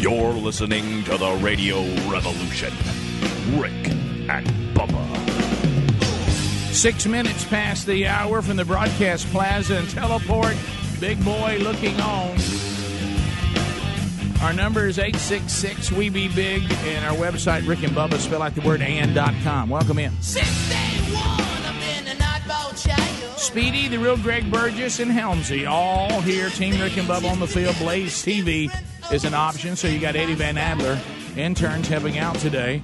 You're listening to the Radio Revolution. Rick and Bubba. 6 minutes past the hour from the broadcast plaza and teleport. Big boy looking on. Our number is 866-WE-BE-BIG, and our website, Rick and Bubba, spell out the word and.com. Welcome in. 681, I've been an oddball child. Speedy, the real Greg Burgess, and Helmsy, all here. Team Rick and Bubba on the field. Blaze TV is an option, so you got Eddie Van Adler, interns helping out today.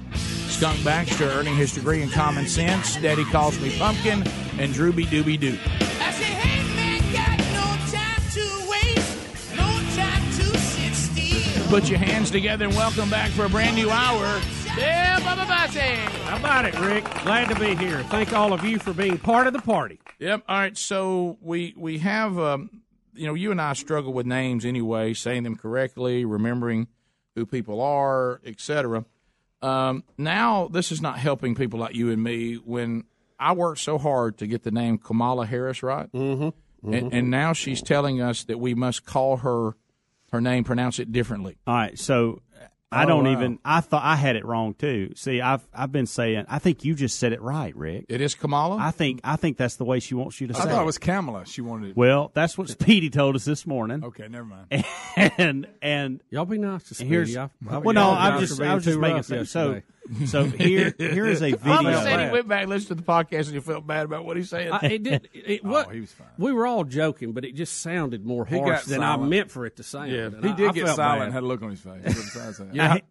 Skunk Baxter earning his degree in common sense. Daddy calls me pumpkin, and Drooby Dooby Doo. I say, hey, man, got no time to waste, no time to sit still. Put your hands together and welcome back for a brand new hour. Yeah, Bubba Bossy. How about it, Rick? Glad to be here. Thank all of you for being part of the party. Yep. All right. So we have, you know, you and I struggle with names anyway, saying them correctly, remembering who people are, etc. Now this is not helping people like you and me when I worked so hard to get the name Kamala Harris right. Mm-hmm. And now she's telling us that we must call her name, pronounce it differently. All right, so I I thought I had it wrong too. See, I've been saying, I think you just said it right, Rick. It is Kamala? I think that's the way she wants you to say it. I thought it was Kamala she wanted it. Well, that's what Speedy told us this morning. Okay, never mind. And y'all be nice to Speedy. I was just making sense. So here is a video. Bubba said he went back and listened to the podcast and he felt bad about what he said. He was fine. We were all joking, but it just sounded more harsh than silent. I meant for it to sound. Yeah, he did get silent and had a look on his face.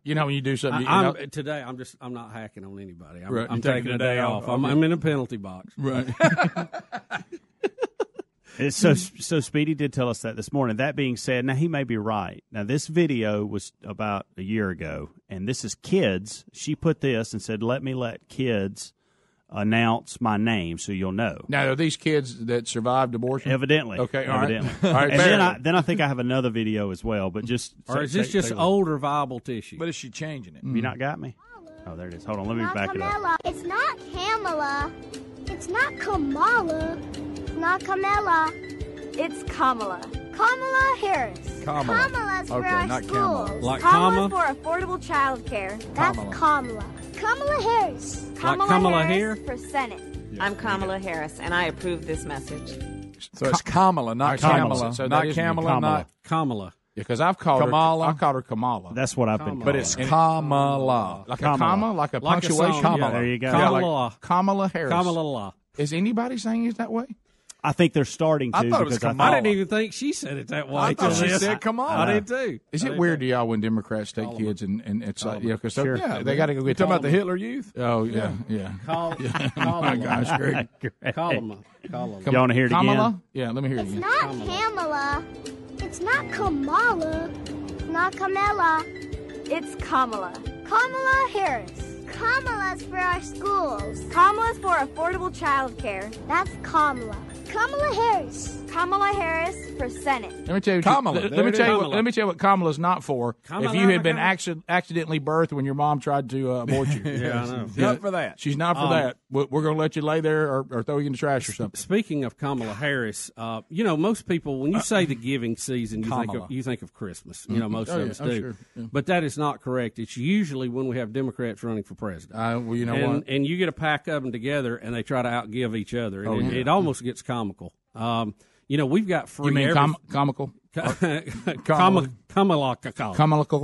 You know when you do something. Today I'm not hacking on anybody. I'm taking a day off. I'm in a penalty box. Right. So Speedy did tell us that this morning. That being said, now he may be right. Now this video was about a year ago, and this is kids. She put this and said, "Let me let kids announce my name, so you'll know." Now are these kids that survived abortion? Evidently. Okay. All right. All right. And then I think I have another video as well, but just or is this just older viable tissue? But is she changing it? Mm-hmm. You not got me? Oh, there it is. Hold on, let me back Kamala. It up. It's not Kamala. It's not Kamala. It's not Kamala. It's Kamala. Kamala Harris. Kamala. Kamala's for our not schools. Kamala. Like Kamala for affordable child care. That's Kamala. Kamala Harris. Kamala Harris for Senate. Yes. I'm Kamala Harris, and I approve this message. So it's Kamala, not Kamala. So not Kamala, not Kamala. Because I've called Kamala. I called her Kamala. That's what I've been calling her. But it's Kamala. Like Kamala. A comma, like a punctuation. Kamala. Yeah, there you go. Kamala. Like Kamala Harris. Kamala. Is anybody saying it that way? I think they're starting to. I thought it was Kamala. I didn't even think she said it that way. I thought she said Kamala. I did too. Is it weird to y'all when Democrats take kids and it's like, you know, because they got to go get talking about the Hitler Youth? Oh, yeah. Call my gosh, Greg. Call them. You want to hear it again? Kamala? Yeah, let me hear it again. It's not Kamala. It's not Kamala. It's not Kamala. It's Kamala. Kamala Harris. Kamala's for our schools. Kamala's for affordable child care. That's Kamala. Kamala Harris. Kamala Harris for Senate. Let me tell you, Kamala. Let me tell you what Kamala's not for. Kamala, if you had been accidentally birthed when your mom tried to abort you. Yeah, I know. Not for that. She's not for that. We're going to let you lay there or throw you in the trash or something. Speaking of Kamala Harris, you know, most people, when you say the giving season, you think of Christmas. Mm-hmm. You know, most of us do. Sure. Yeah. But that is not correct. It's usually when we have Democrats running for president. Well, you know what? And you get a pack of them together, and they try to outgive each other. And it almost gets comical. You know, we've got free... You mean comical? Comical.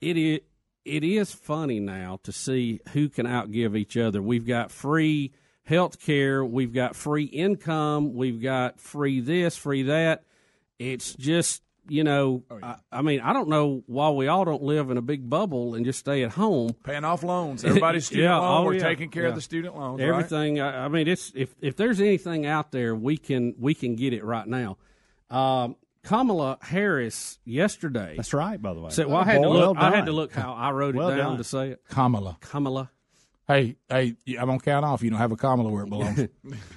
It is funny now to see who can outgive each other. We've got free health care. We've got free income. We've got free this, free that. It's just... You know, I mean, I don't know why we all don't live in a big bubble and just stay at home. Paying off loans. Everybody's student loan. We're taking care of the student loans. Everything. Right? I mean, it's if there's anything out there, we can get it right now. Kamala Harris yesterday. That's right, by the way. So, well, I had to look how I wrote it down to say it. Kamala. Hey, I'm going to count off. You don't have a Kamala where it belongs.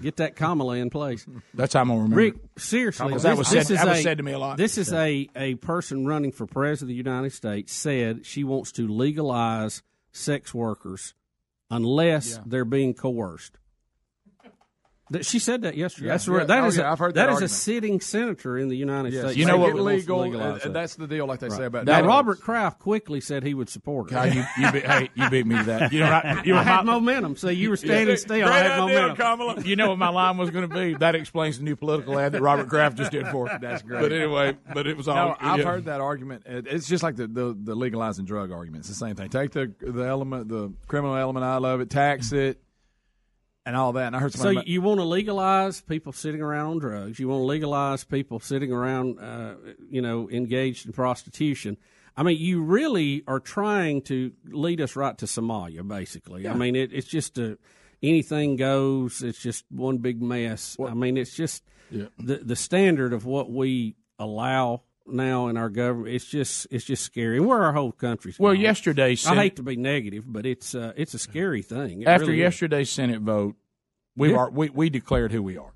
Get that Kamala in place. That's how I'm going to remember. Rick, seriously. That was said to me a lot. This is a person running for president of the United States said she wants to legalize sex workers unless they're being coerced. She said that yesterday. Yeah, that's right. I've heard that is a sitting senator in the United States. You know what? That's the deal, like they say about that. Now, Robert Kraft quickly said he would support it. God, you beat me to that. You know, I had momentum, so you were standing still. I had momentum. Kamala. You know what my line was going to be? That explains the new political ad that Robert Kraft just did for. That's great. But anyway, it was all. No, I've heard that argument. It's just like the legalizing drug argument. It's the same thing. Take the element, the criminal element out of it, tax it. And all that, and I heard somebody. So you want to legalize people sitting around on drugs? You want to legalize people sitting around, engaged in prostitution? I mean, you really are trying to lead us right to Somalia, basically. Yeah. I mean, it's just anything goes. It's just one big mess. Well, I mean, it's just the standard of what we allow now in our government. It's just scary. And where our whole country's going. Well, yesterday's Senate, I hate to be negative, but it's a scary thing. After yesterday's Senate vote, we declared who we are,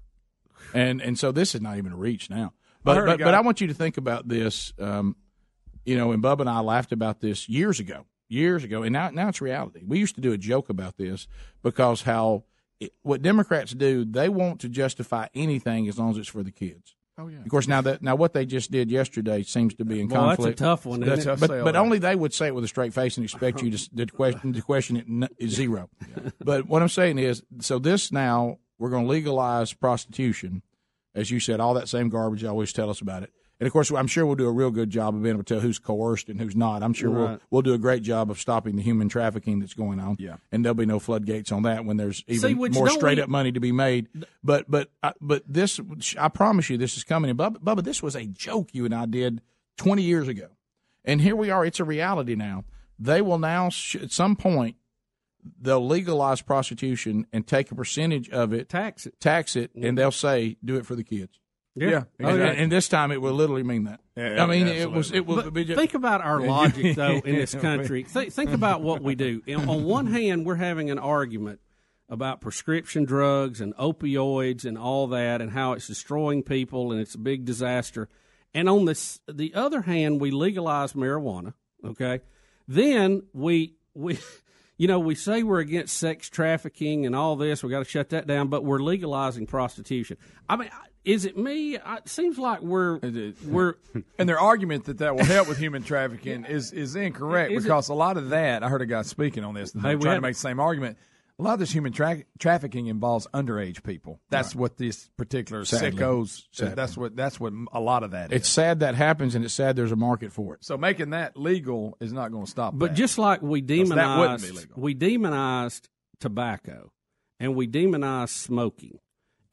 and so this is not even a reach now. But I want you to think about this. And Bubba and I laughed about this years ago, and now it's reality. We used to do a joke about this because what Democrats do, they want to justify anything as long as it's for the kids. Oh, yeah. Of course, now what they just did yesterday seems to be in conflict. That's a tough one, isn't it? But only they would say it with a straight face and expect you to question it zero. Yeah. But what I'm saying is, so this now, we're going to legalize prostitution, as you said, all that same garbage you always tell us about it. And, of course, I'm sure we'll do a real good job of being able to tell who's coerced and who's not. I'm sure we'll do a great job of stopping the human trafficking that's going on. Yeah. And there'll be no floodgates on that when there's even more straight-up money to be made. But this, I promise you, this is coming. And, Bubba, this was a joke you and I did 20 years ago. And here we are. It's a reality now. They will now, at some point, they'll legalize prostitution and take a percentage of it. Tax it, and they'll say, do it for the kids. Yeah. And this time it will literally mean that. Yeah, I mean, it will be just... Think about our logic, though, in this country. Think about what we do. On one hand, we're having an argument about prescription drugs and opioids and all that and how it's destroying people and it's a big disaster. And on the other hand, we legalize marijuana, okay? Then we say we're against sex trafficking and all this. We've got to shut that down, but we're legalizing prostitution. I mean... Is it me? It seems like we're and their argument that will help with human trafficking is incorrect because a lot of that, I heard a guy speaking on this, and they're trying to make the same argument. A lot of this human trafficking involves underage people. That's what this particular sickos. That's what a lot of that is. It's sad that happens, and it's sad there's a market for it. So making that legal is not going to stop. But just like we demonized tobacco, and we demonized smoking.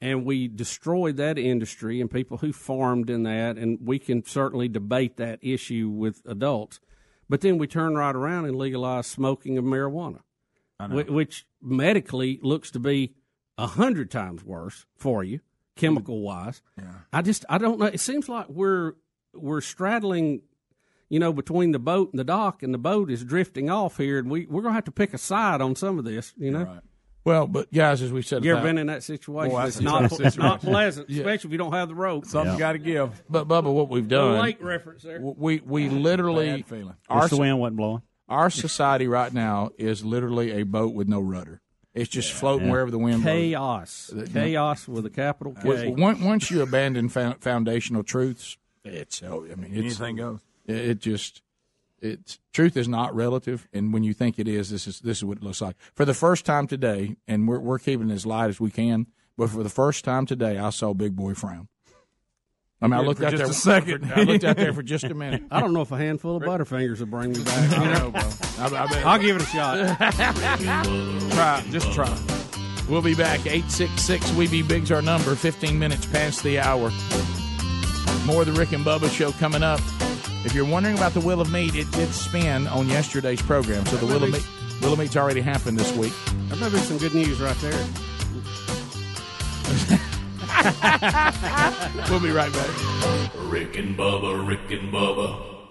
And we destroyed that industry and people who farmed in that, and we can certainly debate that issue with adults. But then we turn right around and legalize smoking of marijuana, which medically looks to be 100 times worse for you, chemical-wise. Yeah. I don't know. It seems like we're straddling, between the boat and the dock, and the boat is drifting off here, and we're going to have to pick a side on some of this, Yeah, right. Well, but guys, as we said, you've been in that situation. Well, it's not pleasant, especially if you don't have the rope. Something's got to give. But Bubba, what we've done? Lake reference there. We literally. The wind wasn't blowing. Our society right now is literally a boat with no rudder. It's just floating wherever the wind blows. Chaos with a capital K. Once you abandon foundational truths, anything goes. Truth is not relative, and when you think it is, this is what it looks like. For the first time today, and we're keeping it as light as we can, but for the first time today, I saw Big Boy frown. I mean, I looked out there for just a minute. I don't know if a handful of Butterfingers will bring me back. I know, bro. I'll give it a shot. Try, just try. We'll be back. 866 We Be Big's our number. 15 minutes past the hour. More of the Rick and Bubba Show coming up. If you're wondering about the Will of Meat, it did spin on yesterday's program, so the Will of Meat's already happened this week. That might be some good news right there. We'll be right back. Rick and Bubba, Rick and Bubba.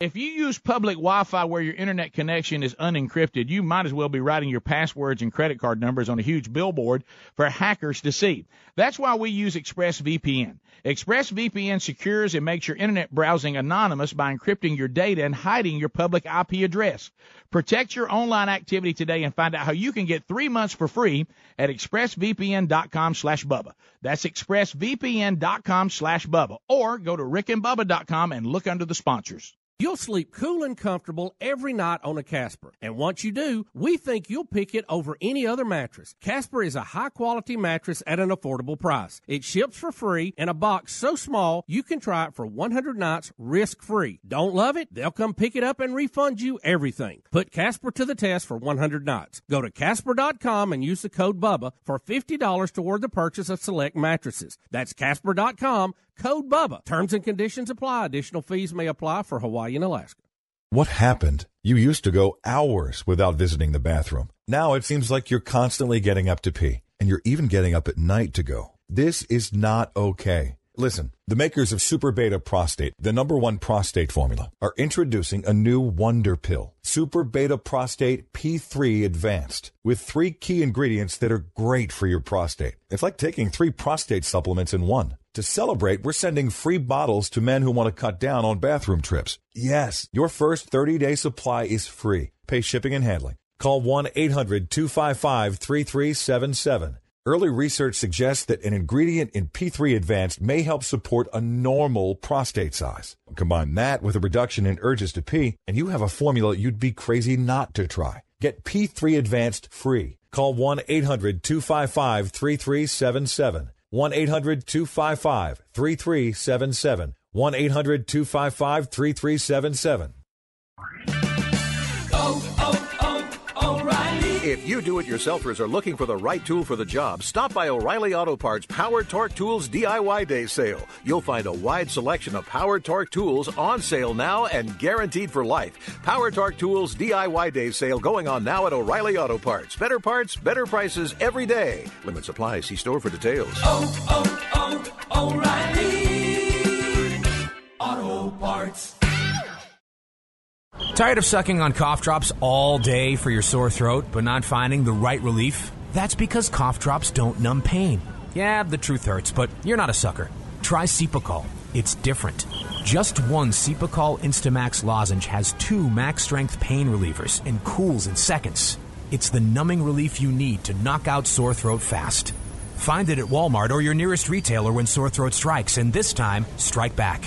If you use public Wi-Fi where your internet connection is unencrypted, you might as well be writing your passwords and credit card numbers on a huge billboard for hackers to see. That's why we use ExpressVPN. ExpressVPN secures and makes your internet browsing anonymous by encrypting your data and hiding your public IP address. Protect your online activity today and find out how you can get 3 months for free at expressvpn.com/Bubba. That's expressvpn.com/Bubba. Or go to rickandbubba.com and look under the sponsors. You'll sleep cool and comfortable every night on a Casper. And once you do, we think you'll pick it over any other mattress. Casper is a high-quality mattress at an affordable price. It ships for free in a box so small you can try it for 100 nights risk-free. Don't love it? They'll come pick it up and refund you everything. Put Casper to the test for 100 nights. Go to Casper.com and use the code BUBBA for $50 toward the purchase of select mattresses. That's Casper.com. Code Bubba. Terms and conditions apply. Additional fees may apply for Hawaii and Alaska. What happened? You used to go hours without visiting the bathroom. Now it seems like you're constantly getting up to pee, and you're even getting up at night to go. This is not okay. Listen, the makers of Super Beta Prostate, the #1 prostate formula, are introducing a new wonder pill, Super Beta Prostate P3 Advanced, with 3 key ingredients that are great for your prostate. It's like taking 3 prostate supplements in one. To celebrate, we're sending free bottles to men who want to cut down on bathroom trips. Yes, your first 30-day supply is free. Pay shipping and handling. Call 1-800-255-3377. Early research suggests that an ingredient in P3 Advanced may help support a normal prostate size. Combine that with a reduction in urges to pee, and you have a formula you'd be crazy not to try. Get P3 Advanced free. Call 1-800-255-3377. 1-800-255-3377. 1-800-255-3377. O'Reilly. If you do-it-yourselfers are looking for the right tool for the job, stop by O'Reilly Auto Parts Power Torque Tools DIY Day Sale. You'll find a wide selection of Power Torque Tools on sale now and guaranteed for life. Power Torque Tools DIY Day Sale going on now at O'Reilly Auto Parts. Better parts, better prices every day. Limits apply. See store for details. O'Reilly Auto Parts. Tired of sucking on cough drops all day for your sore throat, but not finding the right relief? That's because cough drops don't numb pain. Yeah, the truth hurts, but you're not a sucker. Try Cepacol. It's different. Just one Cepacol Instamax lozenge has 2 max strength pain relievers and cools in seconds. It's the numbing relief you need to knock out sore throat fast. Find it at Walmart or your nearest retailer when sore throat strikes, and this time, strike back.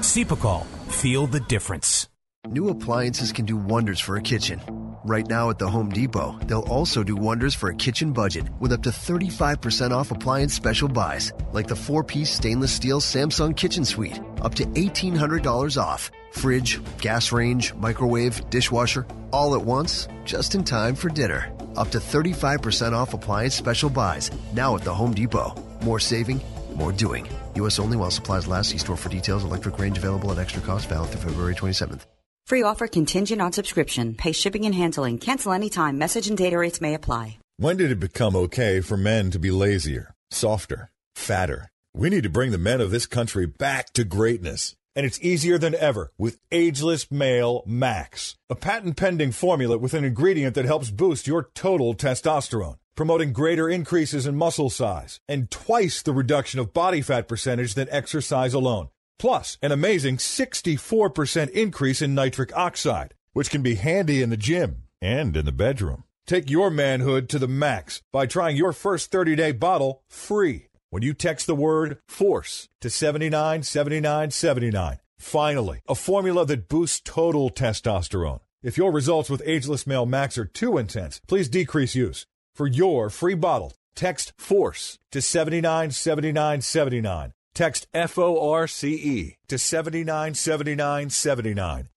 Cepacol. Feel the difference. New appliances can do wonders for a kitchen. Right now at the Home Depot, they'll also do wonders for a kitchen budget with up to 35% off appliance special buys, like the 4-piece stainless steel Samsung kitchen suite, up to $1,800 off. Fridge, gas range, microwave, dishwasher, all at once, just in time for dinner. Up to 35% off appliance special buys, now at the Home Depot. More saving, more doing. U.S. only while supplies last. See store for details. Electric range available at extra cost, valid through February 27th. Free offer contingent on subscription. Pay shipping and handling. Cancel anytime. Message and data rates may apply. When did it become okay for men to be lazier, softer, fatter? We need to bring the men of this country back to greatness. And it's easier than ever with Ageless Male Max, a patent-pending formula with an ingredient that helps boost your total testosterone, promoting greater increases in muscle size and 2x the reduction of body fat percentage than exercise alone. Plus, an amazing 64% increase in nitric oxide, which can be handy in the gym and in the bedroom. Take your manhood to the max by trying your first 30-day bottle free when you text the word FORCE to 797979. Finally, a formula that boosts total testosterone. If your results with Ageless Male Max are too intense, please decrease use. For your free bottle, text FORCE to 797979. Text FORCE to 797979.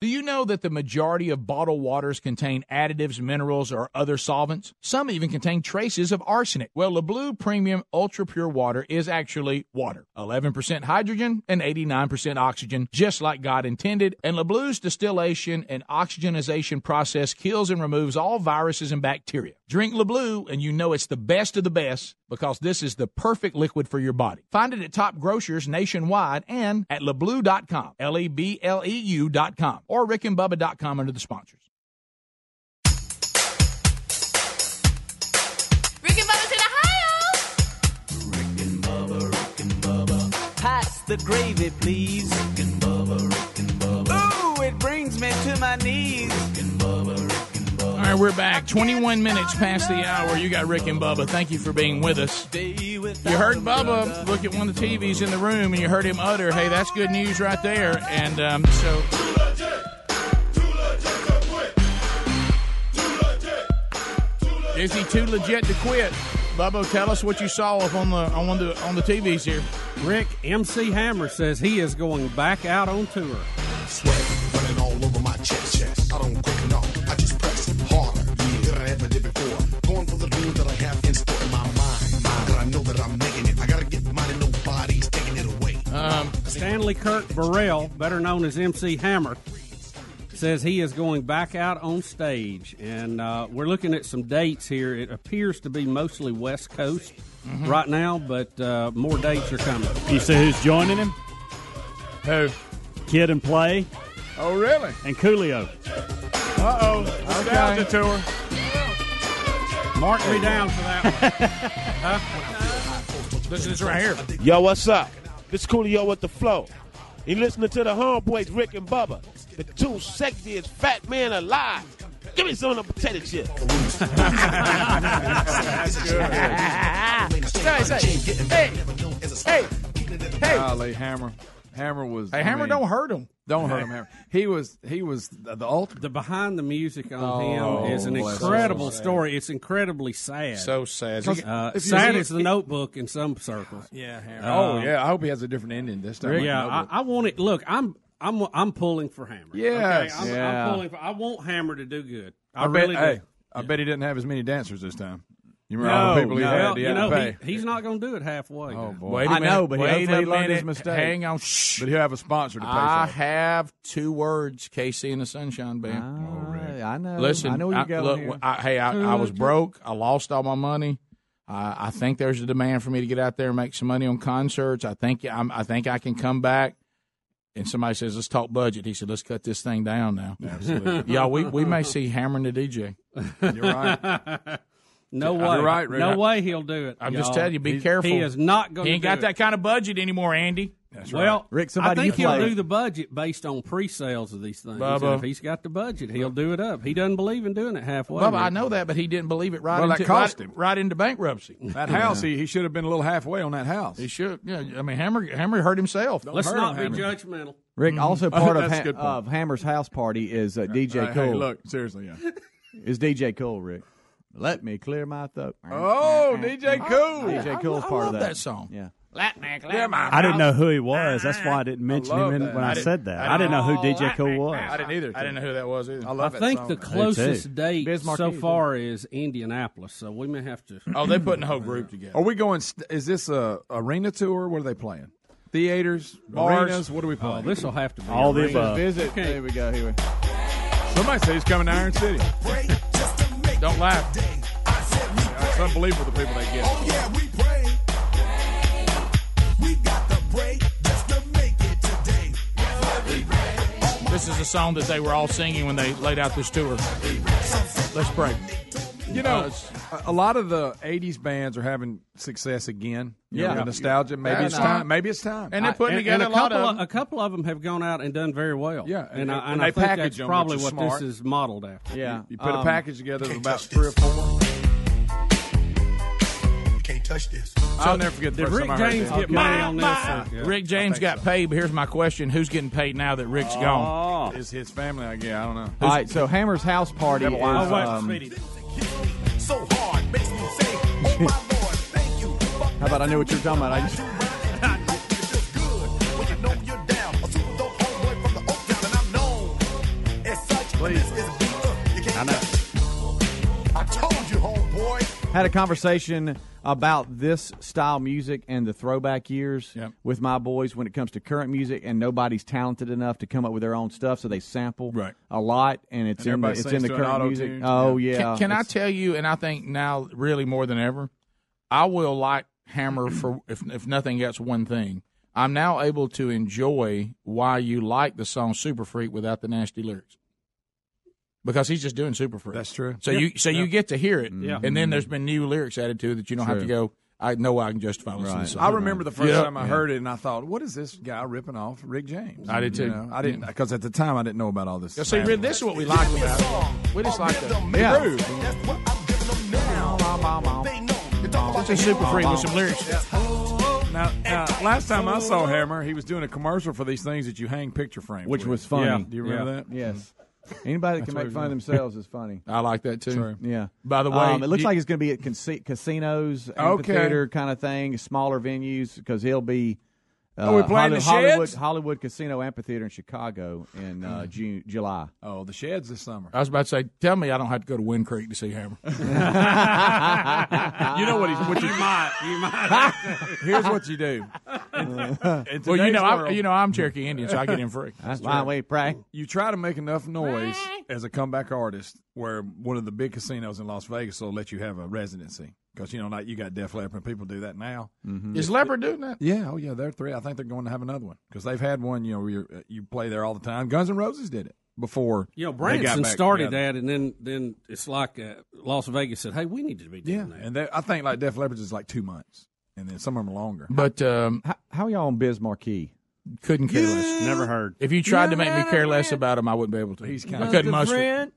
Do you know that the majority of bottled waters contain additives, minerals, or other solvents? Some even contain traces of arsenic. Well, Le Bleu Premium Ultra Pure Water is actually water. 11% hydrogen and 89% oxygen, just like God intended. And Le Bleu's distillation and oxygenization process kills and removes all viruses and bacteria. Drink Le Bleu, and you know it's the best of the best because this is the perfect liquid for your body. Find it at top grocers nationwide and at lebleu.com, lebleu.com, or rickandbubba.com under the sponsors. Rick and Bubba's in Ohio! Rick and Bubba, Rick and Bubba. Pass the gravy, please. Rick and Bubba, Rick and Bubba. Ooh, it brings me to my knees. Rick and Bubba, Rick and Bubba. All right, we're back. 21 minutes past the hour. You got Rick and Bubba. Thank you for being with us. You heard Bubba look at one of the TVs in the room, and you heard him utter, hey, that's good news right there. And so... Is he too legit to quit? Bubba, tell us what you saw up on the TVs here. Rick, MC Hammer says he is going back out on tour. Sweat running all over my chest. I don't quit, no. I just press harder than I ever did before. Going for the dream that I have in store in my mind. But I know that I'm making it. I gotta get mine and nobody's taking it away. Stanley Kirk Burrell, better known as MC Hammer, says he is going back out on stage, and we're looking at some dates here. It appears to be mostly West Coast right now, but more dates are coming. You see who's joining him? Who? Kid and Play. Oh, really? And Coolio. Uh-oh. Okay. Down the tour. Mark me down for that one. Huh? Listen to this right here. Yo, what's up? This is Coolio with the flow. You listening to the homeboys, Rick and Bubba. The two sexiest fat men alive. Give me some of the potato chips. That's good. Hey. Golly, Hammer. Hammer was. Hey, Hammer, don't hurt him. Don't hurt him, Hammer. He was the ultimate. The behind the music on him is an incredible story. It's incredibly sad. So sad. Sad as the Notebook in some circles. Yeah, Hammer. Yeah. I hope he has a different ending this time. Yeah, I want it. Look, I'm pulling for Hammer. Yes. Okay, I'm pulling for. I want Hammer to do good. I really do. Hey, I bet he didn't have as many dancers this time. You remember all the people he had to pay. He's not going to do it halfway. Oh boy! Wait a minute. I know, but he learned his mistake. Hang on. Shh. But he'll have a sponsor to pay for. I have two words: KC and the Sunshine Band. Right. I know. Listen, I know you got here. I was broke. I lost all my money. I think there's a demand for me to get out there and make some money on concerts. I think I can come back. And somebody says, let's talk budget. He said, let's cut this thing down now. Absolutely. Y'all, we may see Hammering the DJ. You're right. No way. You're right, Rick. No way he'll do it. I'm just telling you, be careful. He is not going to do it. He ain't got that kind of budget anymore, Andy. That's right. Well, Rick, somebody I think he'll do the budget based on pre-sales of these things. Bubba. If he's got the budget, he'll do it up. He doesn't believe in doing it halfway. Bubba, I know that, but he didn't believe it that cost him. Right into bankruptcy. That house, he should have been a little halfway on that house. He should. Yeah, I mean, Hammer hurt himself. Let's not be judgmental. Rick, also part of Hammer's house party is DJ Kool. Hey, look, seriously, yeah. Is DJ Kool, Rick. Let me clear my throat. Oh, DJ Kool. DJ Kool's part of that. I love that song. Yeah. I didn't know who he was. That's why I didn't mention him when I said that. I didn't know who DJ Kool was. I didn't either. I didn't know who that was either. I think the closest date so far is Indianapolis, so we may have to. Oh, they're putting the whole group together. Are we going? Is this a arena tour? What are they playing? Theaters, bars. What are we playing? Oh, this will have to be all the above. Visit. Okay. There we go. Here we go. Somebody said he's coming to Iron City. Don't laugh. It's unbelievable the people they get. Oh yeah, we pray. This is a song that they were all singing when they laid out this tour. Let's pray. You know, a lot of the 80s bands are having success again. You know, nostalgia. Maybe it's time. Maybe it's time. And they're putting together a lot of them. A couple of them have gone out and done very well. Yeah. And I think that's probably what this is modeled after. Yeah. You put a package together of about 3 or 4. Touch this. I'll never forget the first time I heard that. Did Rick James get paid on this? Yeah. Rick James got paid, but here's my question. Who's getting paid now that Rick's gone? It's his family, I guess. I don't know. All right, so Hammer's house party is... How about I knew what you were talking about? Please. I know. I told you, homeboy. Had a conversation about this style music and the throwback years with my boys when it comes to current music, and nobody's talented enough to come up with their own stuff, so they sample a lot, and it's in the current music. Oh, yeah. Can I tell you, and I think now really more than ever, I will like Hammer for, if nothing else, one thing. I'm now able to enjoy why you like the song Super Freak without the nasty lyrics. Because he's just doing Super Freak. That's true. So you get to hear it, and then there's been new lyrics added to it that you don't have to go, I know I can justify listening to something. I remember the first time I heard it, and I thought, what is this guy ripping off Rick James? I did, too. You know, I didn't, because at the time, I didn't know about all this stuff. See, Rick, this is what we liked about it. We just liked the groove. That's what I'm giving them now. They know. It's a Super Freak with some lyrics. Now, last time I saw Hammer, he was doing a commercial for these things that you hang picture frames, which was funny. Yeah. Do you remember that? Yes. Anybody that can make fun of themselves is funny. I like that, too. Sure. Yeah. By the way, it looks like it's going to be at casinos, amphitheater kind of thing, smaller venues, because he'll be Hollywood Casino Amphitheater in Chicago in July. Oh, the Sheds this summer. I was about to say, tell me I don't have to go to Wind Creek to see Hammer. You know what he's – you might. Here's what you do. I'm Cherokee Indian, so I get in free. That's why we pray. You try to make enough noise as a comeback artist where one of the big casinos in Las Vegas will let you have a residency. Because, like you got Def Leppard, people do that now. Mm-hmm. Is Leppard doing that? Yeah, they're three. I think they're going to have another one. Because they've had one, you play there all the time. Guns N' Roses did it before. Branson started that, and then it's like Las Vegas said, hey, we need to be doing that. And I think like Def Leppard's is like 2 months, and then some of them are longer. But how are y'all on Biz Markie? Couldn't care less. Never heard. If you tried to make me care less about him, I wouldn't be able to. I couldn't muster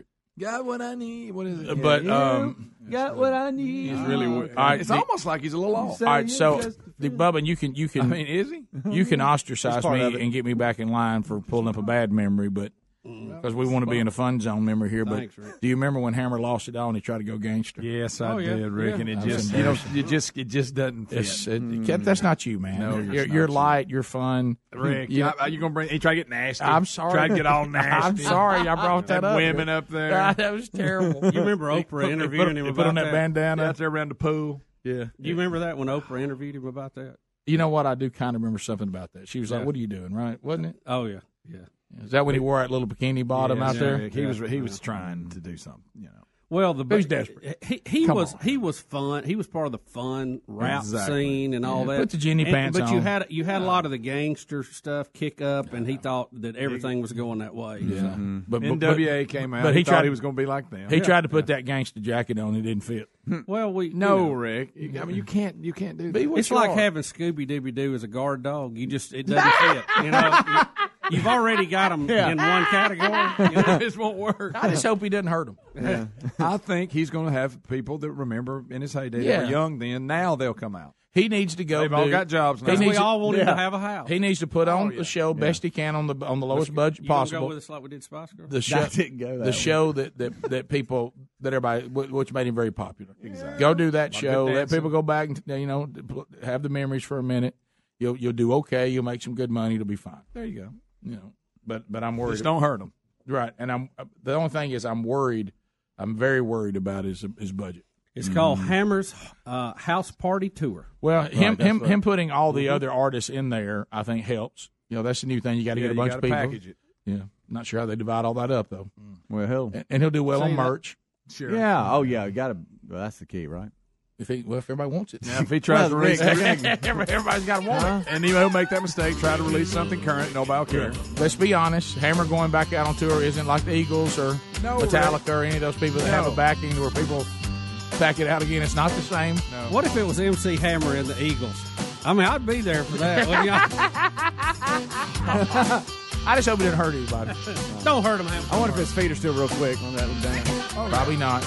it. Got what I need. What is it? But got what I need. He's really weird. It's almost like he's a little off. All right, so Bubba, you can. I mean, is he? You can ostracize me and get me back in line for pulling up a bad memory, but because we want to be in a fun zone memory here. But do you remember when Hammer lost it all and he tried to go gangster? Yes, I did, Rick, and it just it just doesn't fit. That's not you, man. No, you're light. You're fun. Rick, you're gonna try to get nasty. I'm sorry. Try to get all nasty. I'm sorry. I brought that up. Women up there. God, that was terrible. You remember Oprah interviewing him about that? Put on that bandana out there around the pool. Yeah. Do you remember that when Oprah interviewed him about that? You know what? I do kind of remember something about that. She was like, "What are you doing?" Right? Wasn't it? Oh yeah. Yeah. Is that when he wore that little bikini bottom out there? Yeah, he was trying to do something, Well, he was desperate. He was fun. He was part of the fun rap scene and all that. Put the genie pants on. But you had a lot of the gangster stuff kick up, and he thought that everything was going that way. Yeah. So. Mm-hmm. But NWA came out. But he thought he was going to be like them. He tried to put that gangster jacket on. It didn't fit. Well, Rick. I mean, you can't do that. It's like having Scooby Dooby Doo as a guard dog. It doesn't fit. You've already got them in one category. This won't work. I just hope he doesn't hurt them. Yeah. I think he's going to have people that remember in his heyday they were young then. Now they'll come out. He needs to go. They've all got jobs now. We all want him to have a house. He needs to put on the show best he can on the lowest budget possible. You go with us like we did Spice Girls? The show, show that people, that everybody, which made him very popular. Exactly. Go do that show. Let people go back and, have the memories for a minute. You'll do okay. You'll make some good money. It'll be fine. There you go. But I'm worried. Just don't hurt him, right? And the only thing is I'm worried. I'm very worried about his budget. It's called Hammer's House Party Tour. Well, him putting all the other artists in there, I think helps. That's the new thing. You got to get a bunch of people. Package it. Yeah, not sure how they divide all that up though. Well, and he'll do well on merch. Sure. Yeah. Oh yeah. That's the key, right? If everybody wants it. Now, if he tries to release everybody's got to want it. And he'll make that mistake, try to release something current, nobody will care. Let's be honest, Hammer going back out on tour isn't like the Eagles or Metallica or any of those people that have a backing where people back it out again. It's not the same. No. What if it was MC Hammer and the Eagles? I mean, I'd be there for that. I just hope it didn't hurt anybody. Don't hurt him, Hammer. I wonder if his feet are still real quick on that down. Probably not.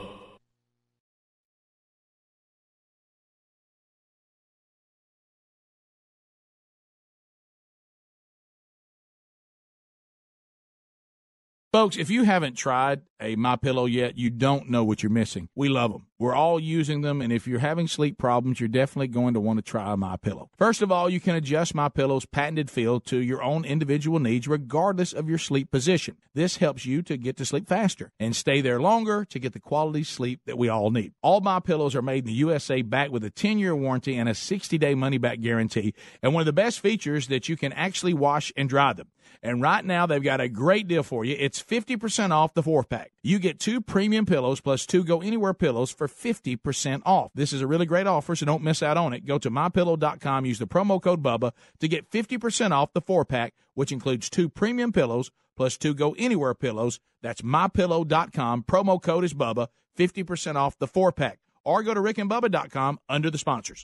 Folks, if you haven't tried a MyPillow yet, you don't know what you're missing. We love them. We're all using them, and if you're having sleep problems, you're definitely going to want to try MyPillow. First of all, you can adjust MyPillow's patented feel to your own individual needs regardless of your sleep position. This helps you to get to sleep faster and stay there longer to get the quality sleep that we all need. All MyPillows are made in the USA, backed with a 10-year warranty and a 60-day money-back guarantee, and one of the best features that you can actually wash and dry them. And right now, they've got a great deal for you. It's 50% off the 4-pack. You get 2 premium pillows plus 2 go-anywhere pillows for 50% off. This is a really great offer, so don't miss out on it. Go to MyPillow.com, use the promo code BUBBA to get 50% off the 4-pack, which includes 2 premium pillows plus 2 go-anywhere pillows. That's MyPillow.com. Promo code is BUBBA, 50% off the 4-pack. Or go to RickandBubba.com under the sponsors.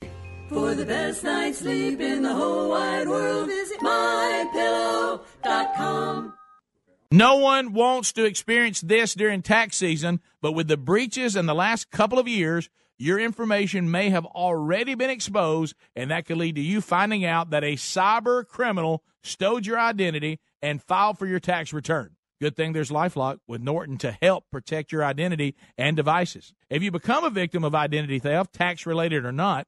For the best night's sleep in the whole wide world, visit MyPillow.com. No one wants to experience this during tax season, but with the breaches in the last couple of years, your information may have already been exposed, and that could lead to you finding out that a cyber criminal stole your identity and filed for your tax return. Good thing there's LifeLock with Norton to help protect your identity and devices. If you become a victim of identity theft, tax-related or not,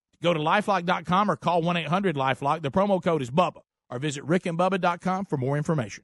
Go to LifeLock.com or call 1-800-LifeLock. The promo code is BUBBA. Or visit RickandBubba.com for more information.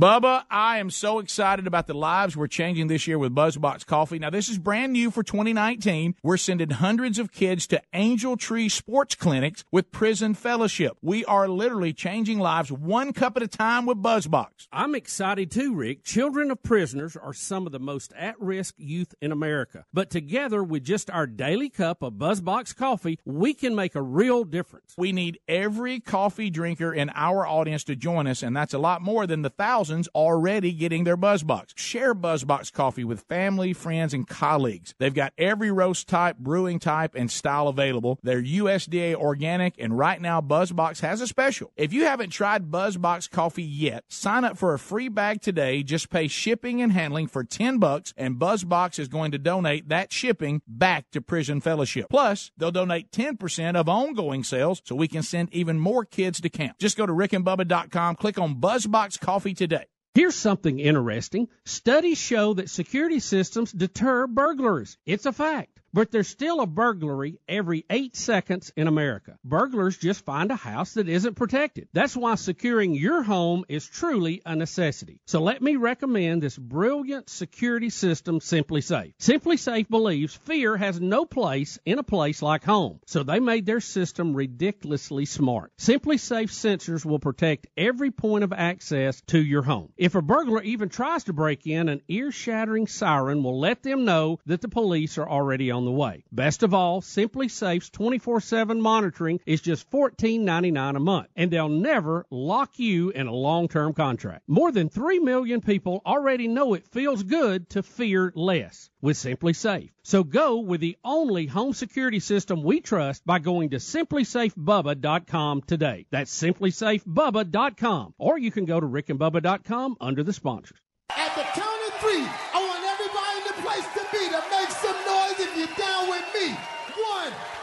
Bubba, I am so excited about the lives we're changing this year with BuzzBox Coffee. Now, this is brand new for 2019. We're sending hundreds of kids to Angel Tree sports clinics with prison fellowship. We are literally changing lives one cup at a time with BuzzBox. I'm excited too, Rick. Children of prisoners are some of the most at-risk youth in America. But together with just our daily cup of BuzzBox Coffee, we can make a real difference. We need every coffee drinker in our audience to join us, and that's a lot more than the thousands already getting their BuzzBox. Share BuzzBox Coffee with family, friends, and colleagues. They've got every roast type, brewing type, and style available. They're USDA organic, and right now BuzzBox has a special. If you haven't tried BuzzBox Coffee yet, sign up for a free bag today. Just pay shipping and handling for $10, and BuzzBox is going to donate that shipping back to Prison Fellowship. Plus, they'll donate 10% of ongoing sales so we can send even more kids to camp. Just go to rickandbubba.com, click on BuzzBox Coffee today. Here's something interesting. Studies show that security systems deter burglaries. It's a fact. But there's still a burglary every 8 seconds in America. Burglars just find a house that isn't protected. That's why securing your home is truly a necessity. So let me recommend this brilliant security system, SimpliSafe. SimpliSafe believes fear has no place in a place like home, so they made their system ridiculously smart. SimpliSafe sensors will protect every point of access to your home. If a burglar even tries to break in, an ear-shattering siren will let them know that the police are already on the way. Best of all, SimpliSafe's 24/7 monitoring is just $14.99 a month, and they'll never lock you in a long-term contract. More than 3 million people already know it feels good to fear less with SimpliSafe. So go with the only home security system we trust by going to simplysafebubba.com today. That's simplysafebubba.com, or you can go to rickandbubba.com under the sponsors. At the count of 3, I want everybody in the place to be to make some noise if you down with me. 1,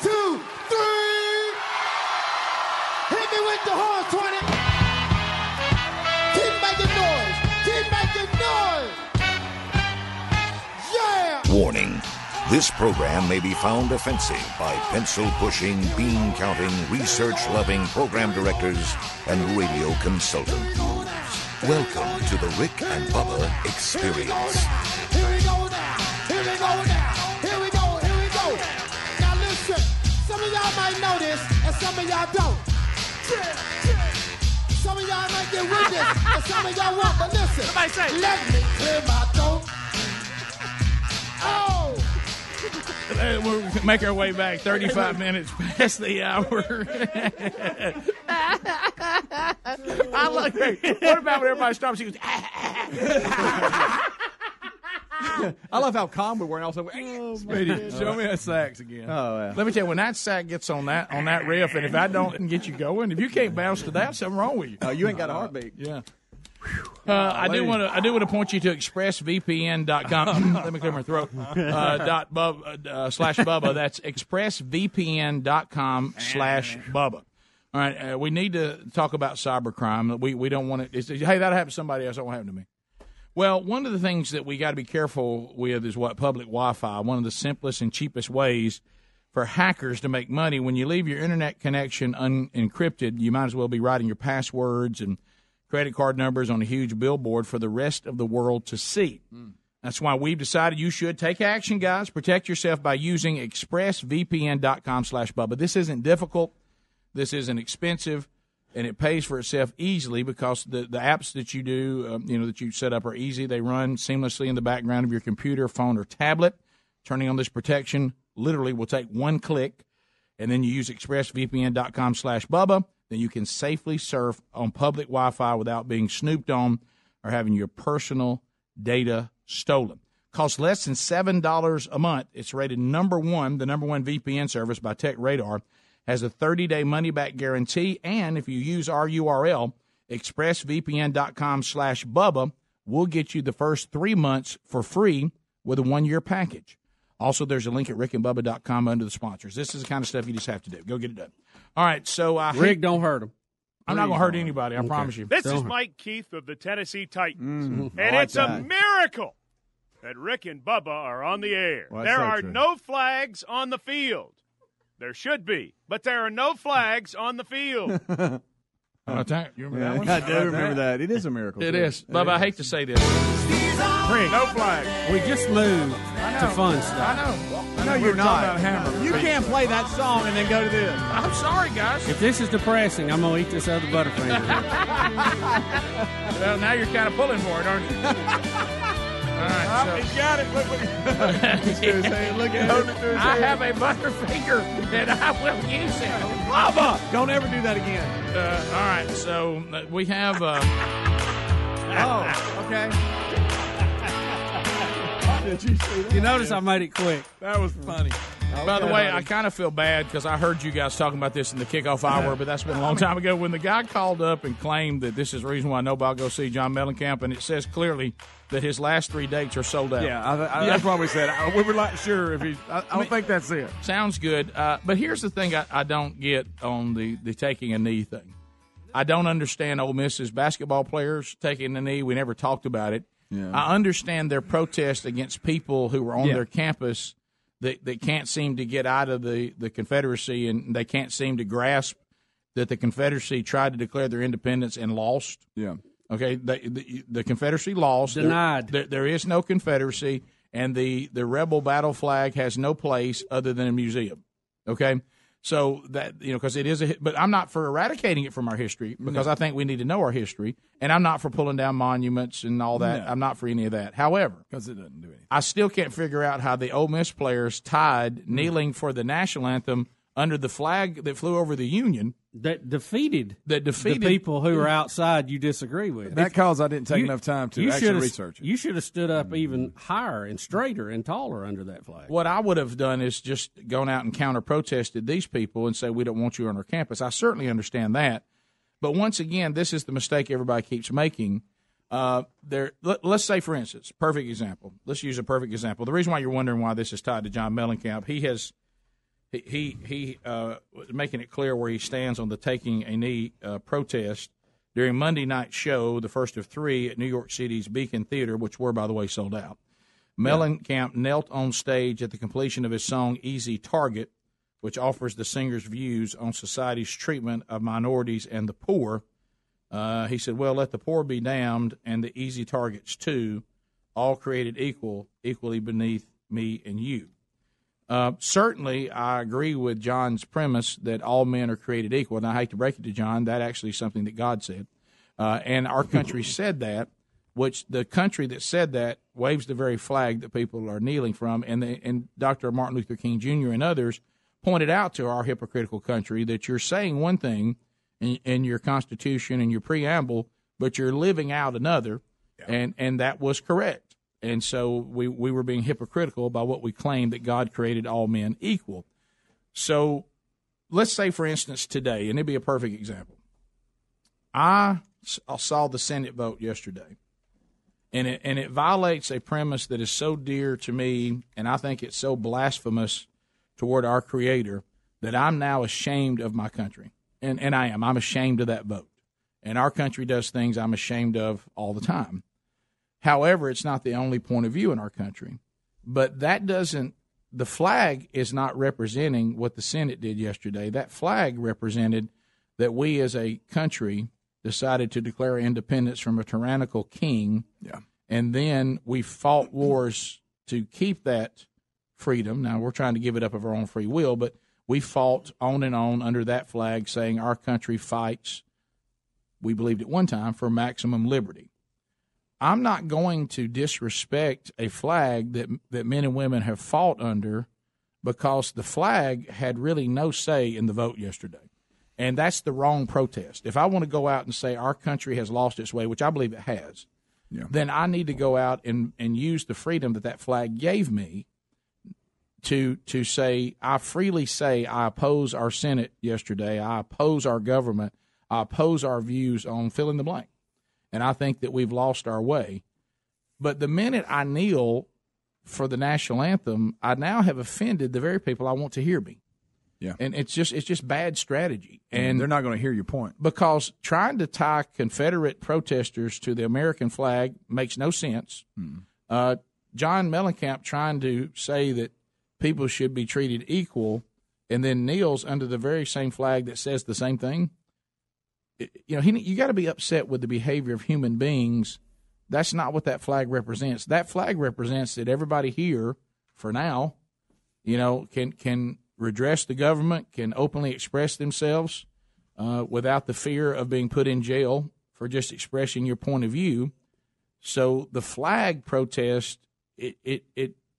2, 3. Hit me with the horns, 20. Keep making noise. Keep making noise. Yeah. Warning. This program may be found offensive by pencil-pushing, bean-counting, research-loving program directors and radio consultants. Welcome to the Rick and Bubba Experience. Here we go now. Here we go now. Here we go. Here we go. Now listen. Some of y'all might know this, and some of y'all don't. Some of y'all might get with this, and some of y'all won't. But listen. Let me clear my throat. Oh. We'll make our way back 35 minutes past the hour. I love it. What about when everybody stops? She goes, I love how calm we were. And also, Speedy, show me that sax again. Oh, yeah. Let me tell you, when that sax gets on that riff, and if I don't get you going, if you can't bounce to that, something wrong with you. Oh, you ain't got a heartbeat. Yeah. I do want to point you to expressvpn.com. Let me clear my throat. /Bubba. That's expressvpn.com/Bubba. All right. We need to talk about cybercrime. We don't want it. Hey, that'll happen to somebody else. That won't happen to me. Well, one of the things that we got to be careful with is public Wi-Fi. One of the simplest and cheapest ways for hackers to make money. When you leave your internet connection unencrypted, you might as well be writing your passwords and credit card numbers on a huge billboard for the rest of the world to see. That's why we've decided you should take action, guys. Protect yourself by using expressvpn.com/Bubba. This isn't difficult. This isn't expensive, and it pays for itself easily because the apps that you do, that you set up are easy. They run seamlessly in the background of your computer, phone, or tablet. Turning on this protection literally will take one click, and then you use expressvpn.com/Bubba. Then you can safely surf on public Wi-Fi without being snooped on or having your personal data stolen. Costs less than $7 a month. It's rated number one, the number one VPN service by TechRadar. Has a 30-day money-back guarantee, and if you use our URL, expressvpn.com/Bubba, we'll get you the first 3 months for free with a one-year package. Also, there's a link at rickandbubba.com under the sponsors. This is the kind of stuff you just have to do. Go get it done. All right, so Rick, don't hurt him. I'm not going to hurt anybody, I promise you. This is Mike Keith of the Tennessee Titans, and it's a miracle that Rick and Bubba are on the air. There are no flags on the field. There should be, but there are no flags on the field. You remember that one? I do remember that. It is a miracle. It is. Bubba, I hate to say this. No flags. We just moved to fun stuff. I know. I know you're not. You can't play that song and then go to this. I'm sorry, guys. If this is depressing, I'm going to eat this other Butterfinger. Well, now you're kind of pulling for it, aren't you? All right. So. He got it. Look at it. I have a Butterfinger, and I will use it. Lava! Don't ever do that again. All right. So we have... oh, okay. Did you see that? You notice I made it quick. That was funny. Okay. By the way, I kind of feel bad because I heard you guys talking about this in the kickoff hour, but that's been a long time ago when the guy called up and claimed that this is the reason why nobody go see John Mellencamp, and it says clearly that his last 3 dates are sold out. Yeah, that's what we said. We were not sure if he. I mean, think that's it. Sounds good. But here's the thing I don't get on the taking a knee thing. I don't understand Ole Miss's basketball players taking a knee. We never talked about it. Yeah. I understand their protest against people who were on their campus that can't seem to get out of the Confederacy, and they can't seem to grasp that the Confederacy tried to declare their independence and lost. Yeah. Okay, the Confederacy lost. Denied. There is no Confederacy, and the rebel battle flag has no place other than a museum. Okay? So that, because it is but I'm not for eradicating it from our history because I think we need to know our history, and I'm not for pulling down monuments and all that. No. I'm not for any of that. However, because it doesn't do anything. I still can't figure out how the Ole Miss players tied kneeling for the national anthem under the flag that flew over the Union that defeated the people who are outside you disagree with. That cause I didn't take enough time to actually research it. You should have stood up even higher and straighter and taller under that flag. What I would have done is just gone out and counter-protested these people and say, we don't want you on our campus. I certainly understand that. But once again, this is the mistake everybody keeps making. Let's say, for instance, perfect example. Let's use a perfect example. The reason why you're wondering why this is tied to John Mellencamp, he was making it clear where he stands on the taking a knee protest during Monday night's show, the first of three at New York City's Beacon Theater, which were, by the way, sold out. Mellencamp knelt on stage at the completion of his song "Easy Target," which offers the singer's views on society's treatment of minorities and the poor. He said, well, let the poor be damned and the easy targets too, all created equal, equally beneath me and you. Certainly, I agree with John's premise that all men are created equal. And I hate to break it to John, that actually is something that God said. And our country said that, which the country that said that waves the very flag that people are kneeling from. And Dr. Martin Luther King Jr. and others pointed out to our hypocritical country that you're saying one thing in your Constitution and your preamble, but you're living out another, and that was correct. And so we were being hypocritical by what we claimed that God created all men equal. So let's say, for instance, today, and it'd be a perfect example. I saw the Senate vote yesterday, and it violates a premise that is so dear to me, and I think it's so blasphemous toward our Creator, that I'm now ashamed of my country. And I am. I'm ashamed of that vote. And our country does things I'm ashamed of all the time. However, it's not the only point of view in our country. But that doesn't – the flag is not representing what the Senate did yesterday. That flag represented that we as a country decided to declare independence from a tyrannical king. Yeah. And then we fought wars to keep that freedom. Now, we're trying to give it up of our own free will, but we fought on and on under that flag saying our country fights, we believed at one time, for maximum liberty. I'm not going to disrespect a flag that men and women have fought under because the flag had really no say in the vote yesterday. And that's the wrong protest. If I want to go out and say our country has lost its way, which I believe it has, then I need to go out and use the freedom that flag gave me to say, I freely say I oppose our Senate yesterday, I oppose our government, I oppose our views on fill in the blank. And I think that we've lost our way. But the minute I kneel for the national anthem, I now have offended the very people I want to hear me. Yeah. And it's just bad strategy. And they're not going to hear your point. Because trying to tie Confederate protesters to the American flag makes no sense. John Mellencamp trying to say that people should be treated equal, and then kneels under the very same flag that says the same thing. You got to be upset with the behavior of human beings. That's not what that flag represents. That flag represents that everybody here, for now, can redress the government, can openly express themselves without the fear of being put in jail for just expressing your point of view. So the flag protest,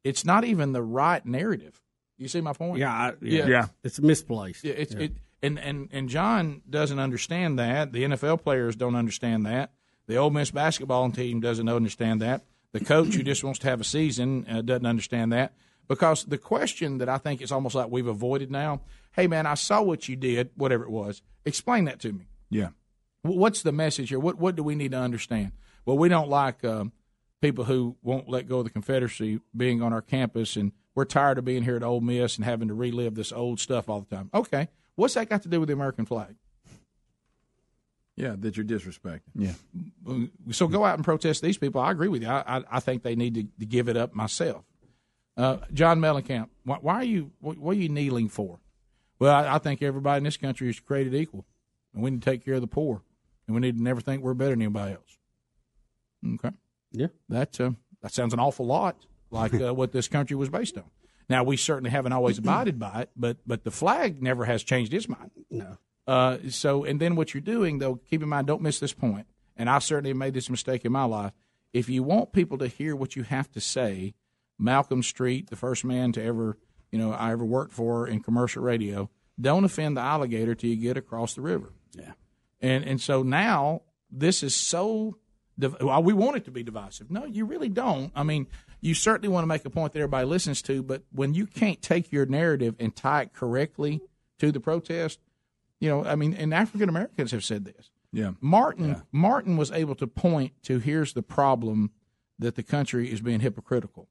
it's not even the right narrative. You see my point? Yeah. It's misplaced. And John doesn't understand that. The NFL players don't understand that. The Ole Miss basketball team doesn't understand that. The coach who just wants to have a season doesn't understand that. Because the question that I think it's almost like we've avoided now, hey, man, I saw what you did, whatever it was. Explain that to me. Yeah. What's the message here? What do we need to understand? Well, we don't like people who won't let go of the Confederacy being on our campus, and we're tired of being here at Ole Miss and having to relive this old stuff all the time. Okay, what's that got to do with the American flag? Yeah, that you're disrespecting. Yeah. So go out and protest these people. I agree with you. I think they need to give it up myself. John Mellencamp, what are you kneeling for? Well, I think everybody in this country is created equal, and we need to take care of the poor, and we need to never think we're better than anybody else. Okay. Yeah, that sounds an awful lot like what this country was based on. Now, we certainly haven't always abided by it, but the flag never has changed its mind. No. And then what you're doing, though, keep in mind, don't miss this point, and I certainly made this mistake in my life. If you want people to hear what you have to say, Malcolm Street, the first man to ever, I ever worked for in commercial radio, don't offend the alligator till you get across the river. Yeah. And so now this is so. We want it to be divisive. No, you really don't. I mean, you certainly want to make a point that everybody listens to, but when you can't take your narrative and tie it correctly to the protest, and African Americans have said this. Yeah. Martin was able to point to, here's the problem that the country is being hypocritical.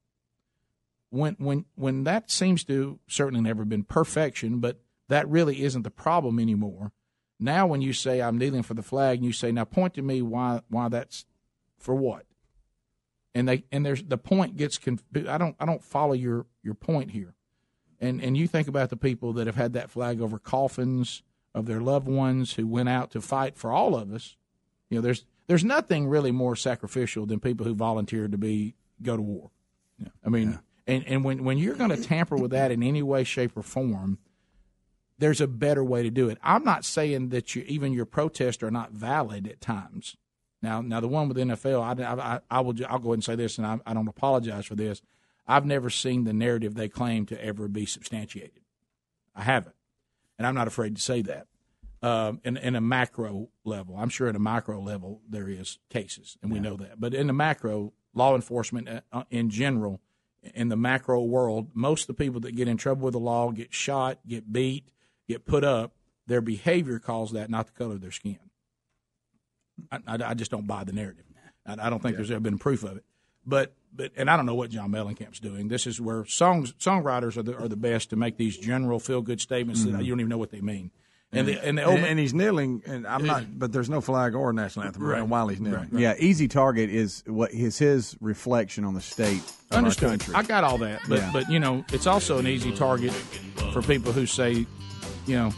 When that seems to certainly never been perfection, but that really isn't the problem anymore. Now when you say I'm kneeling for the flag, and you say now point to me why that's for what, and there's the point gets confused. I don't follow your point here, and you think about the people that have had that flag over coffins of their loved ones who went out to fight for all of us. You know, there's nothing really more sacrificial than people who volunteered to go to war. Yeah. I mean. Yeah. And when you're going to tamper with that in any way, shape, or form, there's a better way to do it. I'm not saying that even your protests are not valid at times. Now the one with the NFL, I'll go ahead and say this, and I don't apologize for this. I've never seen the narrative they claim to ever be substantiated. I haven't, and I'm not afraid to say that. In a macro level, I'm sure at a micro level there is cases, and we know that. But in the macro, law enforcement in general. In the macro world, most of the people that get in trouble with the law get shot, get beat, get put up. Their behavior caused that, not the color of their skin. I just don't buy the narrative. I don't think there's ever been proof of it. But I don't know what John Mellencamp's doing. This is where songwriters are the best to make these general feel good statements that you don't even know what they mean. And he's kneeling, and I'm not. But there's no flag or national anthem right while he's kneeling. Right, right. Yeah, easy target is what his reflection on the state of our country. I got all that, but you know, it's also an easy target for people who say, you know,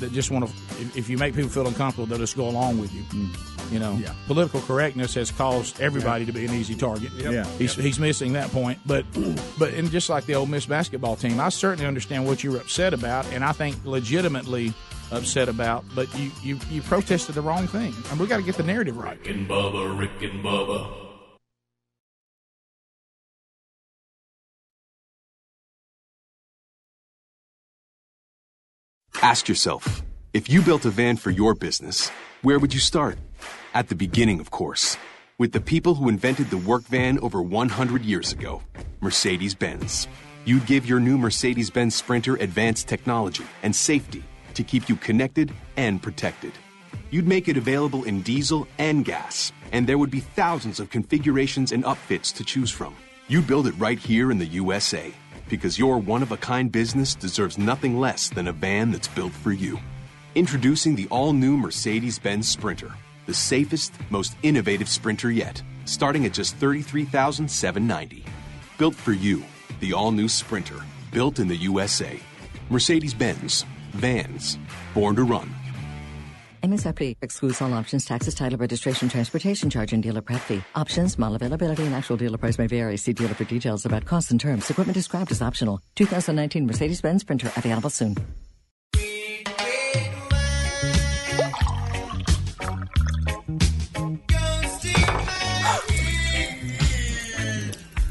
that just want to. If you make people feel uncomfortable, they'll just go along with you. You know, political correctness has caused everybody to be an easy target. Yep. Yeah, he's missing that point. But and just like the Ole Miss basketball team, I certainly understand what you were upset about, and I think legitimately upset about, but you protested the wrong thing. I mean, we got to get the narrative right. Rick and Bubba. Ask yourself, if you built a van for your business, where would you start? At the beginning, of course, with the people who invented the work van over 100 years ago, Mercedes-Benz. You'd give your new Mercedes-Benz Sprinter advanced technology and safety to keep you connected and protected. You'd make it available in diesel and gas, and there would be thousands of configurations and upfits to choose from. You'd build it right here in the USA, because your one-of-a-kind business deserves nothing less than a van that's built for you. Introducing the all-new Mercedes-Benz Sprinter, the safest, most innovative Sprinter yet, starting at just $33,790. Built for you, the all-new Sprinter, built in the USA. Mercedes-Benz. Vans. Born to run. MSRP excludes all options, taxes, title, registration, transportation charge, and dealer prep fee. Options, model availability, and actual dealer price may vary. See dealer for details about costs and terms. Equipment described as optional. 2019 Mercedes-Benz Sprinter available soon.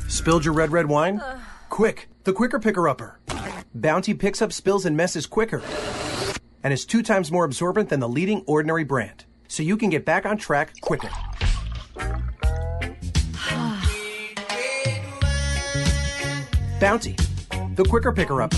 Spilled your red wine? Quick, the quicker picker-upper. Bounty picks up spills and messes quicker and is 2 times more absorbent than the leading ordinary brand, so you can get back on track quicker. Bounty, the quicker picker-upper.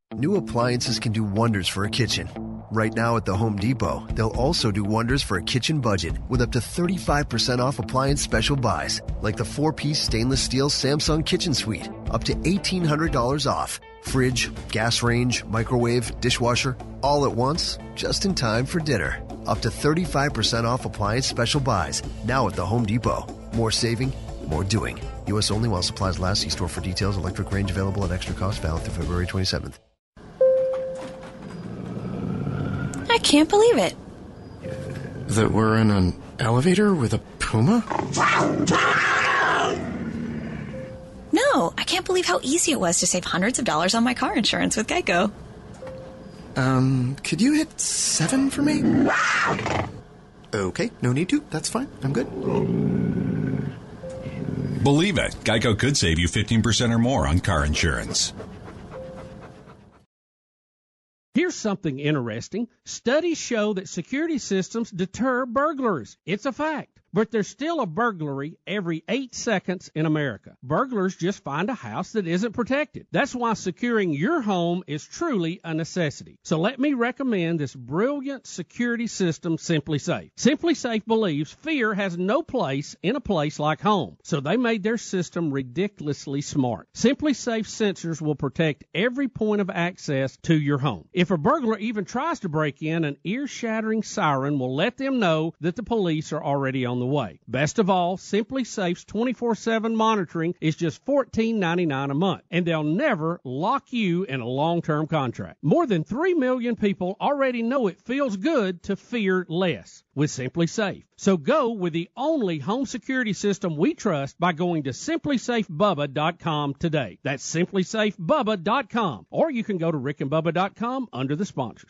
New appliances can do wonders for a kitchen. Right now at the Home Depot, they'll also do wonders for a kitchen budget with up to 35% off appliance special buys, like the 4-piece stainless steel Samsung kitchen suite, up to $1,800 off. Fridge, gas range, microwave, dishwasher, all at once, just in time for dinner. Up to 35% off appliance special buys, now at the Home Depot. More saving, more doing. U.S. only while supplies last. See store for details. Electric range available at extra cost, valid through February 27th. I can't believe it. That we're in an elevator with a puma? No, I can't believe how easy it was to save hundreds of dollars on my car insurance with Geico. Could you hit 7 for me? Okay, no need to. That's fine. I'm good. Believe it. Geico could save you 15% or more on car insurance. Here's something interesting. Studies show that security systems deter burglars. It's a fact. But there's still a burglary every 8 seconds in America. Burglars just find a house that isn't protected. That's why securing your home is truly a necessity. So let me recommend this brilliant security system, SimpliSafe. SimpliSafe believes fear has no place in a place like home. So they made their system ridiculously smart. SimpliSafe sensors will protect every point of access to your home. If a burglar even tries to break in, an ear-shattering siren will let them know that the police are already on the way. Best of all, SimpliSafe's 24/7 monitoring is just $14.99 a month, and they'll never lock you in a long-term contract. More than 3 million people already know it feels good to fear less with SimpliSafe. So go with the only home security system we trust by going to simplysafebubba.com today. That's simplysafebubba.com, or you can go to rickandbubba.com under the sponsors.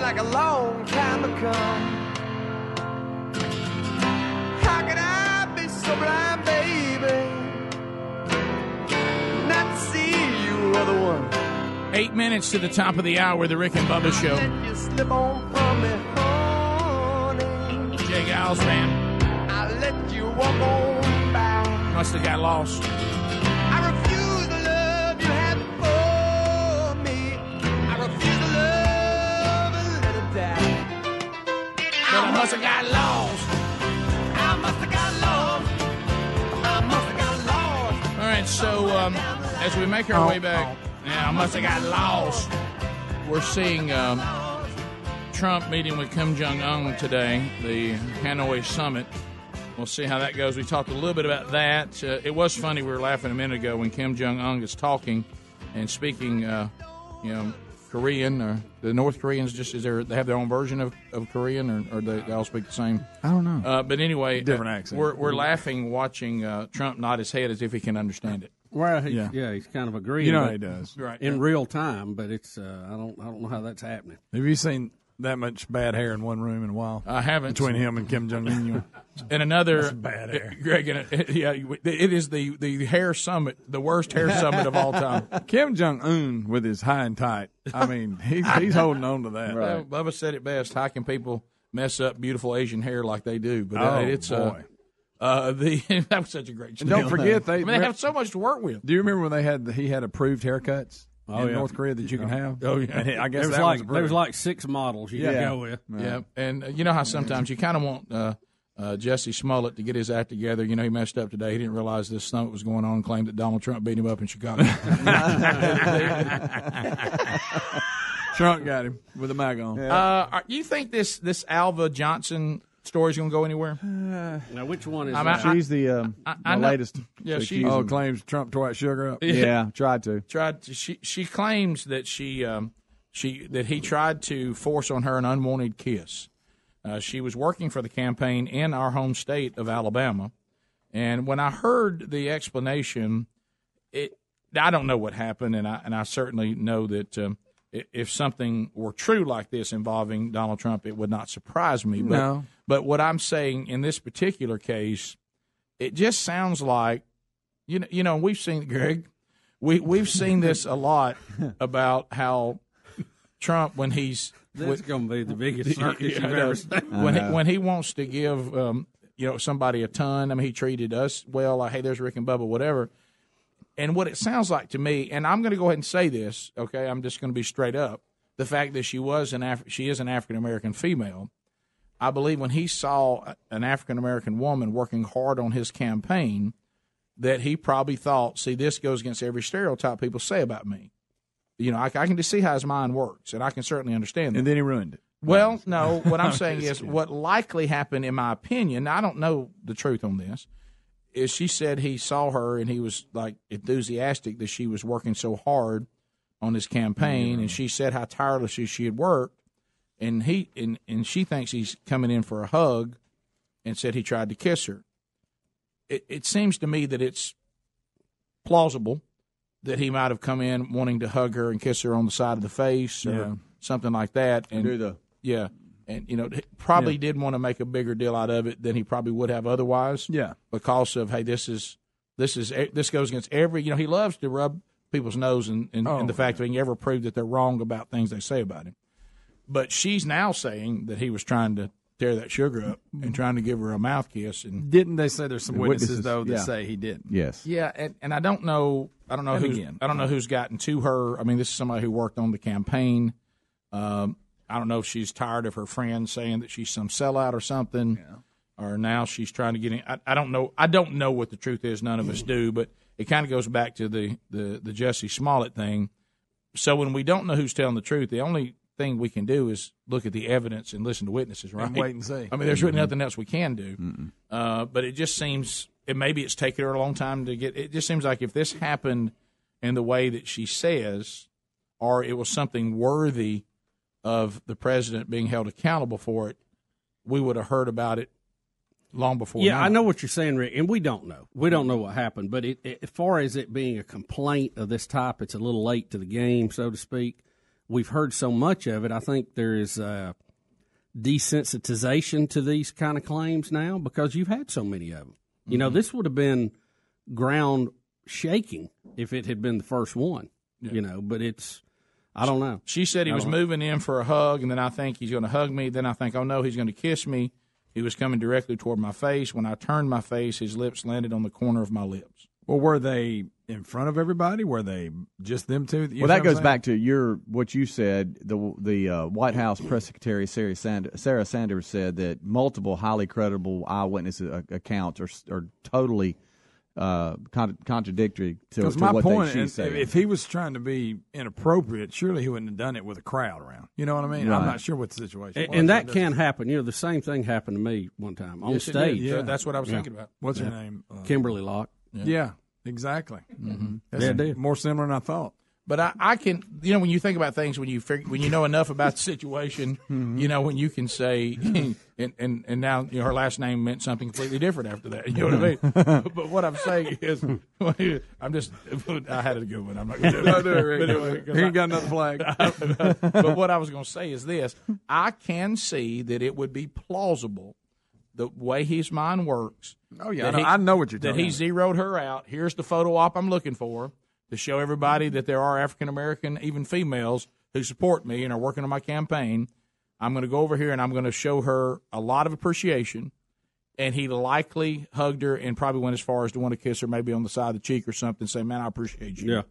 Like a long time ago. How could I be so blind, baby? Not see you were the one. 8 minutes to the top of the hour, the Rick and Bubba Show. You slip on from me, honey. Jay Giles, man. I let you walk on by. Must have got lost. I refuse the love you had for me. I refuse the love. I must have got lost. I must have got lost. I must have got lost. All right, so as we make our way back, I must have got lost. We're seeing Trump meeting with Kim Jong Un today, the Hanoi summit. We'll see how that goes. We talked a little bit about that. It was funny. We were laughing a minute ago when Kim Jong Un is talking and speaking, Korean, or the North Koreans, they have their own version of Korean, or they all speak the same? I don't know. But anyway, different accent. We're laughing watching Trump nod his head as if he can understand it. Well, he's kind of agreeing. You know he does, right? In real time, but it's I don't know how that's happening. Have you seen that much bad hair in one room in a while? I haven't. Between him and Kim Jong Un, and another that's bad hair, Greg. And it is the hair summit, the worst hair summit of all time. Kim Jong Un with his high and tight. I mean, he's holding on to that. Right. Well, Bubba said it best. How can people mess up beautiful Asian hair like they do? But it's boy. That was such a great show. And don't forget, they have so much to work with. Do you remember when he had approved haircuts? In North Korea that you can have. Oh, yeah. And I guess there was like 6 models you could go with. Yeah, and you know how sometimes you kind of want Jesse Smollett to get his act together. You know, he messed up today. He didn't realize this summit was going on and claimed that Donald Trump beat him up in Chicago. Trump got him with a mag on. Yeah. You think this Alva Johnson story's going to go anywhere? Now, which one is that? She's the latest. Yeah, she claims Trump twice sugar up. Yeah, tried to. She claims that he tried to force on her an unwanted kiss. She was working for the campaign in our home state of Alabama, and when I heard the explanation, I don't know what happened, and I certainly know that if something were true like this involving Donald Trump, it would not surprise me. But, no. But what I'm saying in this particular case, it just sounds like, you know, we've seen, Greg, we've seen this a lot about how Trump, when he's that's going to be the biggest circus you've ever seen. When he wants to give somebody a ton, I mean, he treated us well. Like, hey, there's Rick and Bubba, whatever. And what it sounds like to me, and I'm going to go ahead and say this, okay? I'm just going to be straight up. The fact that she is an African American female, I believe when he saw an African American woman working hard on his campaign, that he probably thought, see, this goes against every stereotype people say about me. You know, I can just see how his mind works, and I can certainly understand that. And then he ruined it. Well, no, what I'm saying is what likely happened, in my opinion, now, I don't know the truth on this, is she said he saw her and he was, like, enthusiastic that she was working so hard on his campaign, and she said how tirelessly she had worked, and she thinks he's coming in for a hug and said he tried to kiss her. It seems to me that it's plausible that he might have come in wanting to hug her and kiss her on the side of the face or something like that. And do the didn't want to make a bigger deal out of it than he probably would have otherwise. Yeah, because of, hey, this goes against every. You know, he loves to rub people's nose in the fact that he can ever prove that they're wrong about things they say about him. But she's now saying that he was trying to tear that sugar up and trying to give her a mouth kiss. And didn't they say there's some witnesses though that say he didn't? Yes. Yeah, and I don't know who's gotten to her. I mean, this is somebody who worked on the campaign. I don't know if she's tired of her friends saying that she's some sellout or something, or now she's trying to get in. I don't know. I don't know what the truth is. None of us do. But it kind of goes back to the Jesse Smollett thing. So when we don't know who's telling the truth, the only thing we can do is look at the evidence and listen to witnesses, right? And wait and see. I mean, there's really nothing else we can do. But it just seems, and maybe it's taken her a long time to get. It just seems like if this happened in the way that she says, or it was something worthy of the president being held accountable for it, we would have heard about it long before. Yeah, now. I know what you're saying, Rick, and we don't know. We don't know what happened. But as far as it being a complaint of this type, it's a little late to the game, so to speak. We've heard so much of it. I think there is desensitization to these kind of claims now because you've had so many of them. Mm-hmm. You know, this would have been ground shaking if it had been the first one, you know, but it's – I don't know. She said he was moving in for a hug, and then I think he's going to hug me. Then I think, oh, no, he's going to kiss me. He was coming directly toward my face. When I turned my face, his lips landed on the corner of my lips. Well, were they in front of everybody? Were they just them two? Well, that goes back to what you said. The White House Press Secretary Sarah Sanders said that multiple highly credible eyewitness accounts are totally contradictory to what she said. If he was trying to be inappropriate, surely he wouldn't have done it with a crowd around. You know what I mean? Right. I'm not sure what the situation was. And that can happen. You know, the same thing happened to me one time on stage. Yeah. That's what I was thinking about. What's her name? Kimberly Locke. Yeah, exactly. Mm-hmm. That's more similar than I thought. But I can, you know, when you think about things, when you know enough about the situation, you know, when you can say, and now her last name meant something completely different after that. You know what I mean? But what I'm saying is, I had a good one. I'm not going to do it. He ain't got another flag. But what I was going to say is this. I can see that it would be plausible the way his mind works. Oh, yeah, I know what you're talking about. That he zeroed her out. Here's the photo op I'm looking for to show everybody that there are African-American, even females, who support me and are working on my campaign. I'm going to go over here, and I'm going to show her a lot of appreciation. And he likely hugged her and probably went as far as to want to kiss her maybe on the side of the cheek or something, say, man, I appreciate you.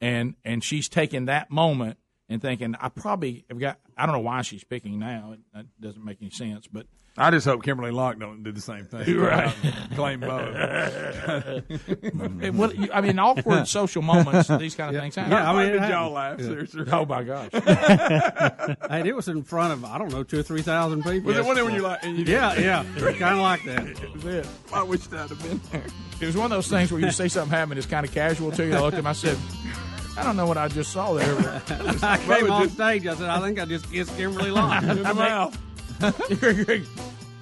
Yeah. And she's taking that moment and thinking, I probably have got – I don't know why she's picking now. It doesn't make any sense, but – I just hope Kimberly Locke don't do the same thing. Right. Claim both. I mean, awkward social moments, these kind of things happen. Yeah, I mean, did y'all laugh? Seriously. Oh, my gosh. And it was in front of, I don't know, 2,000 or 3,000 people. Was it one day when you like? Kind of like that. It was it. I wish I'd have been there. It was one of those things where you see something happen, it's kind of casual to you. I looked at him, I said, I don't know what I just saw there. I came on stage, I said, I think I just kissed Kimberly Locke in the mouth.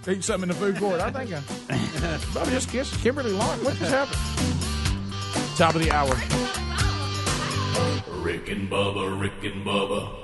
Eat something in the food court. I think I probably just kissed Kimberly Locke. What just happened? Top of the hour. Rick and Bubba, Rick and Bubba.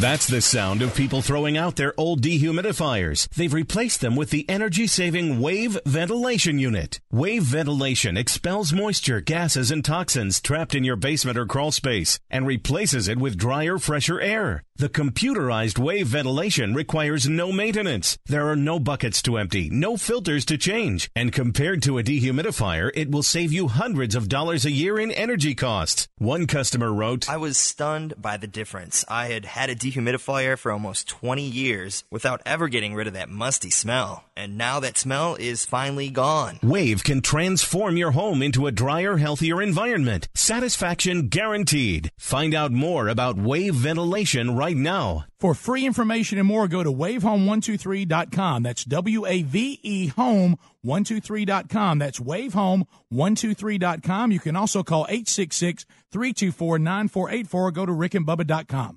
That's the sound of people throwing out their old dehumidifiers. They've replaced them with the energy-saving Wave ventilation unit. Wave ventilation expels moisture, gases, and toxins trapped in your basement or crawl space and replaces it with drier, fresher air. The computerized Wave ventilation requires no maintenance. There are no buckets to empty, no filters to change. And compared to a dehumidifier, it will save you hundreds of dollars a year in energy costs. One customer wrote, I was stunned by the difference. I had a dehumidifier for almost 20 years without ever getting rid of that musty smell. And now that smell is finally gone. Wave can transform your home into a drier, healthier environment. Satisfaction guaranteed. Find out more about Wave ventilation right now. For free information and more, go to wavehome123.com. That's W-A-V-E home123.com. That's wavehome123.com. You can also call 866-324-9484. Go to rickandbubba.com.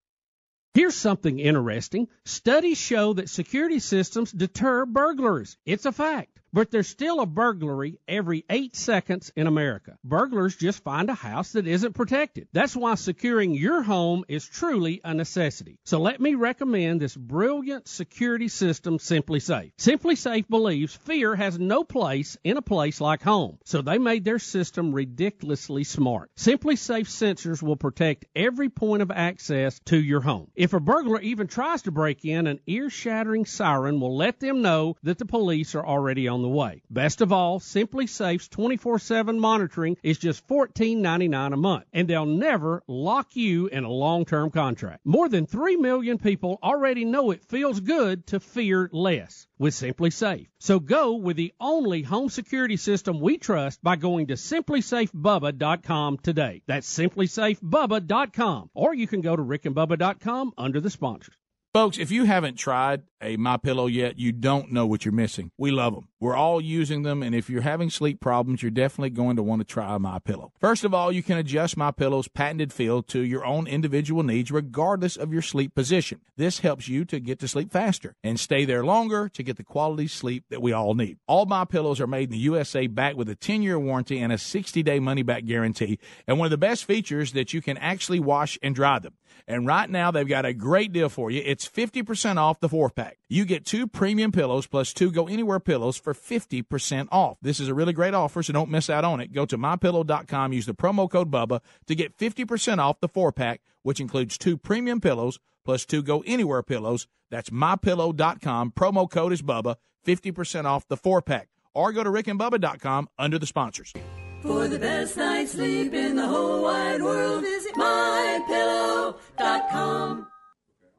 Here's something interesting. Studies show that security systems deter burglaries. It's a fact. But there's still a burglary every 8 seconds in America. Burglars just find a house that isn't protected. That's why securing your home is truly a necessity. So let me recommend this brilliant security system, SimpliSafe. SimpliSafe believes fear has no place in a place like home, so they made their system ridiculously smart. SimpliSafe sensors will protect every point of access to your home. If a burglar even tries to break in, an ear-shattering siren will let them know that the police are already on the way. Best of all, SimpliSafe's 24/7 monitoring is just $14.99 a month, and they'll never lock you in a long-term contract. More than 3 million people already know it feels good to fear less with SimpliSafe. So go with the only home security system we trust by going to simplysafebubba.com today. That's simplysafebubba.com, or you can go to rickandbubba.com under the sponsors. Folks, if you haven't tried a MyPillow yet, you don't know what you're missing. We love them. We're all using them, and if you're having sleep problems, you're definitely going to want to try MyPillow. First of all, you can adjust MyPillow's patented feel to your own individual needs regardless of your sleep position. This helps you to get to sleep faster and stay there longer to get the quality sleep that we all need. All MyPillows are made in the USA, backed with a 10-year warranty and a 60-day money-back guarantee, and one of the best features that you can actually wash and dry them. And right now, they've got a great deal for you. It's 50% off the 4-pack. You get 2 premium pillows plus 2 go-anywhere pillows for 50% off. This is a really great offer, so don't miss out on it. Go to MyPillow.com, use the promo code BUBBA to get 50% off the 4-pack, which includes 2 premium pillows plus two go anywhere pillows. That's MyPillow.com. Promo code is Bubba. 50% off the 4-pack. Or go to RickandBubba.com under the sponsors. For the best night's sleep in the whole wide world, visit MyPillow.com.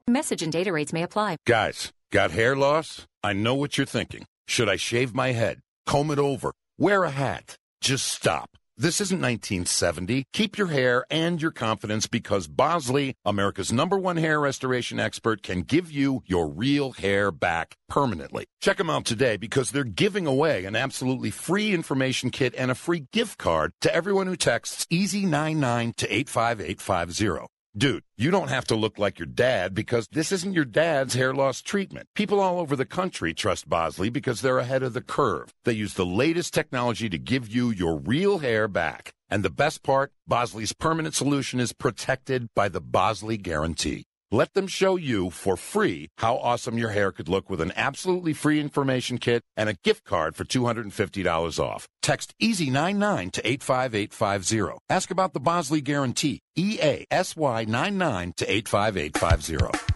Message and data rates may apply. Guys, got hair loss? I know what you're thinking. Should I shave my head? Comb it over? Wear a hat? Just stop. This isn't 1970. Keep your hair and your confidence because Bosley, America's #1 hair restoration expert, can give you your real hair back permanently. Check them out today because they're giving away an absolutely free information kit and a free gift card to everyone who texts EASY99 to 85850. Dude, you don't have to look like your dad because this isn't your dad's hair loss treatment. People all over the country trust Bosley because they're ahead of the curve. They use the latest technology to give you your real hair back. And the best part, Bosley's permanent solution is protected by the Bosley Guarantee. Let them show you for free how awesome your hair could look with an absolutely free information kit and a gift card for $250 off. Text EASY99 to 85850. Ask about the Bosley Guarantee, EASY99 to 85850.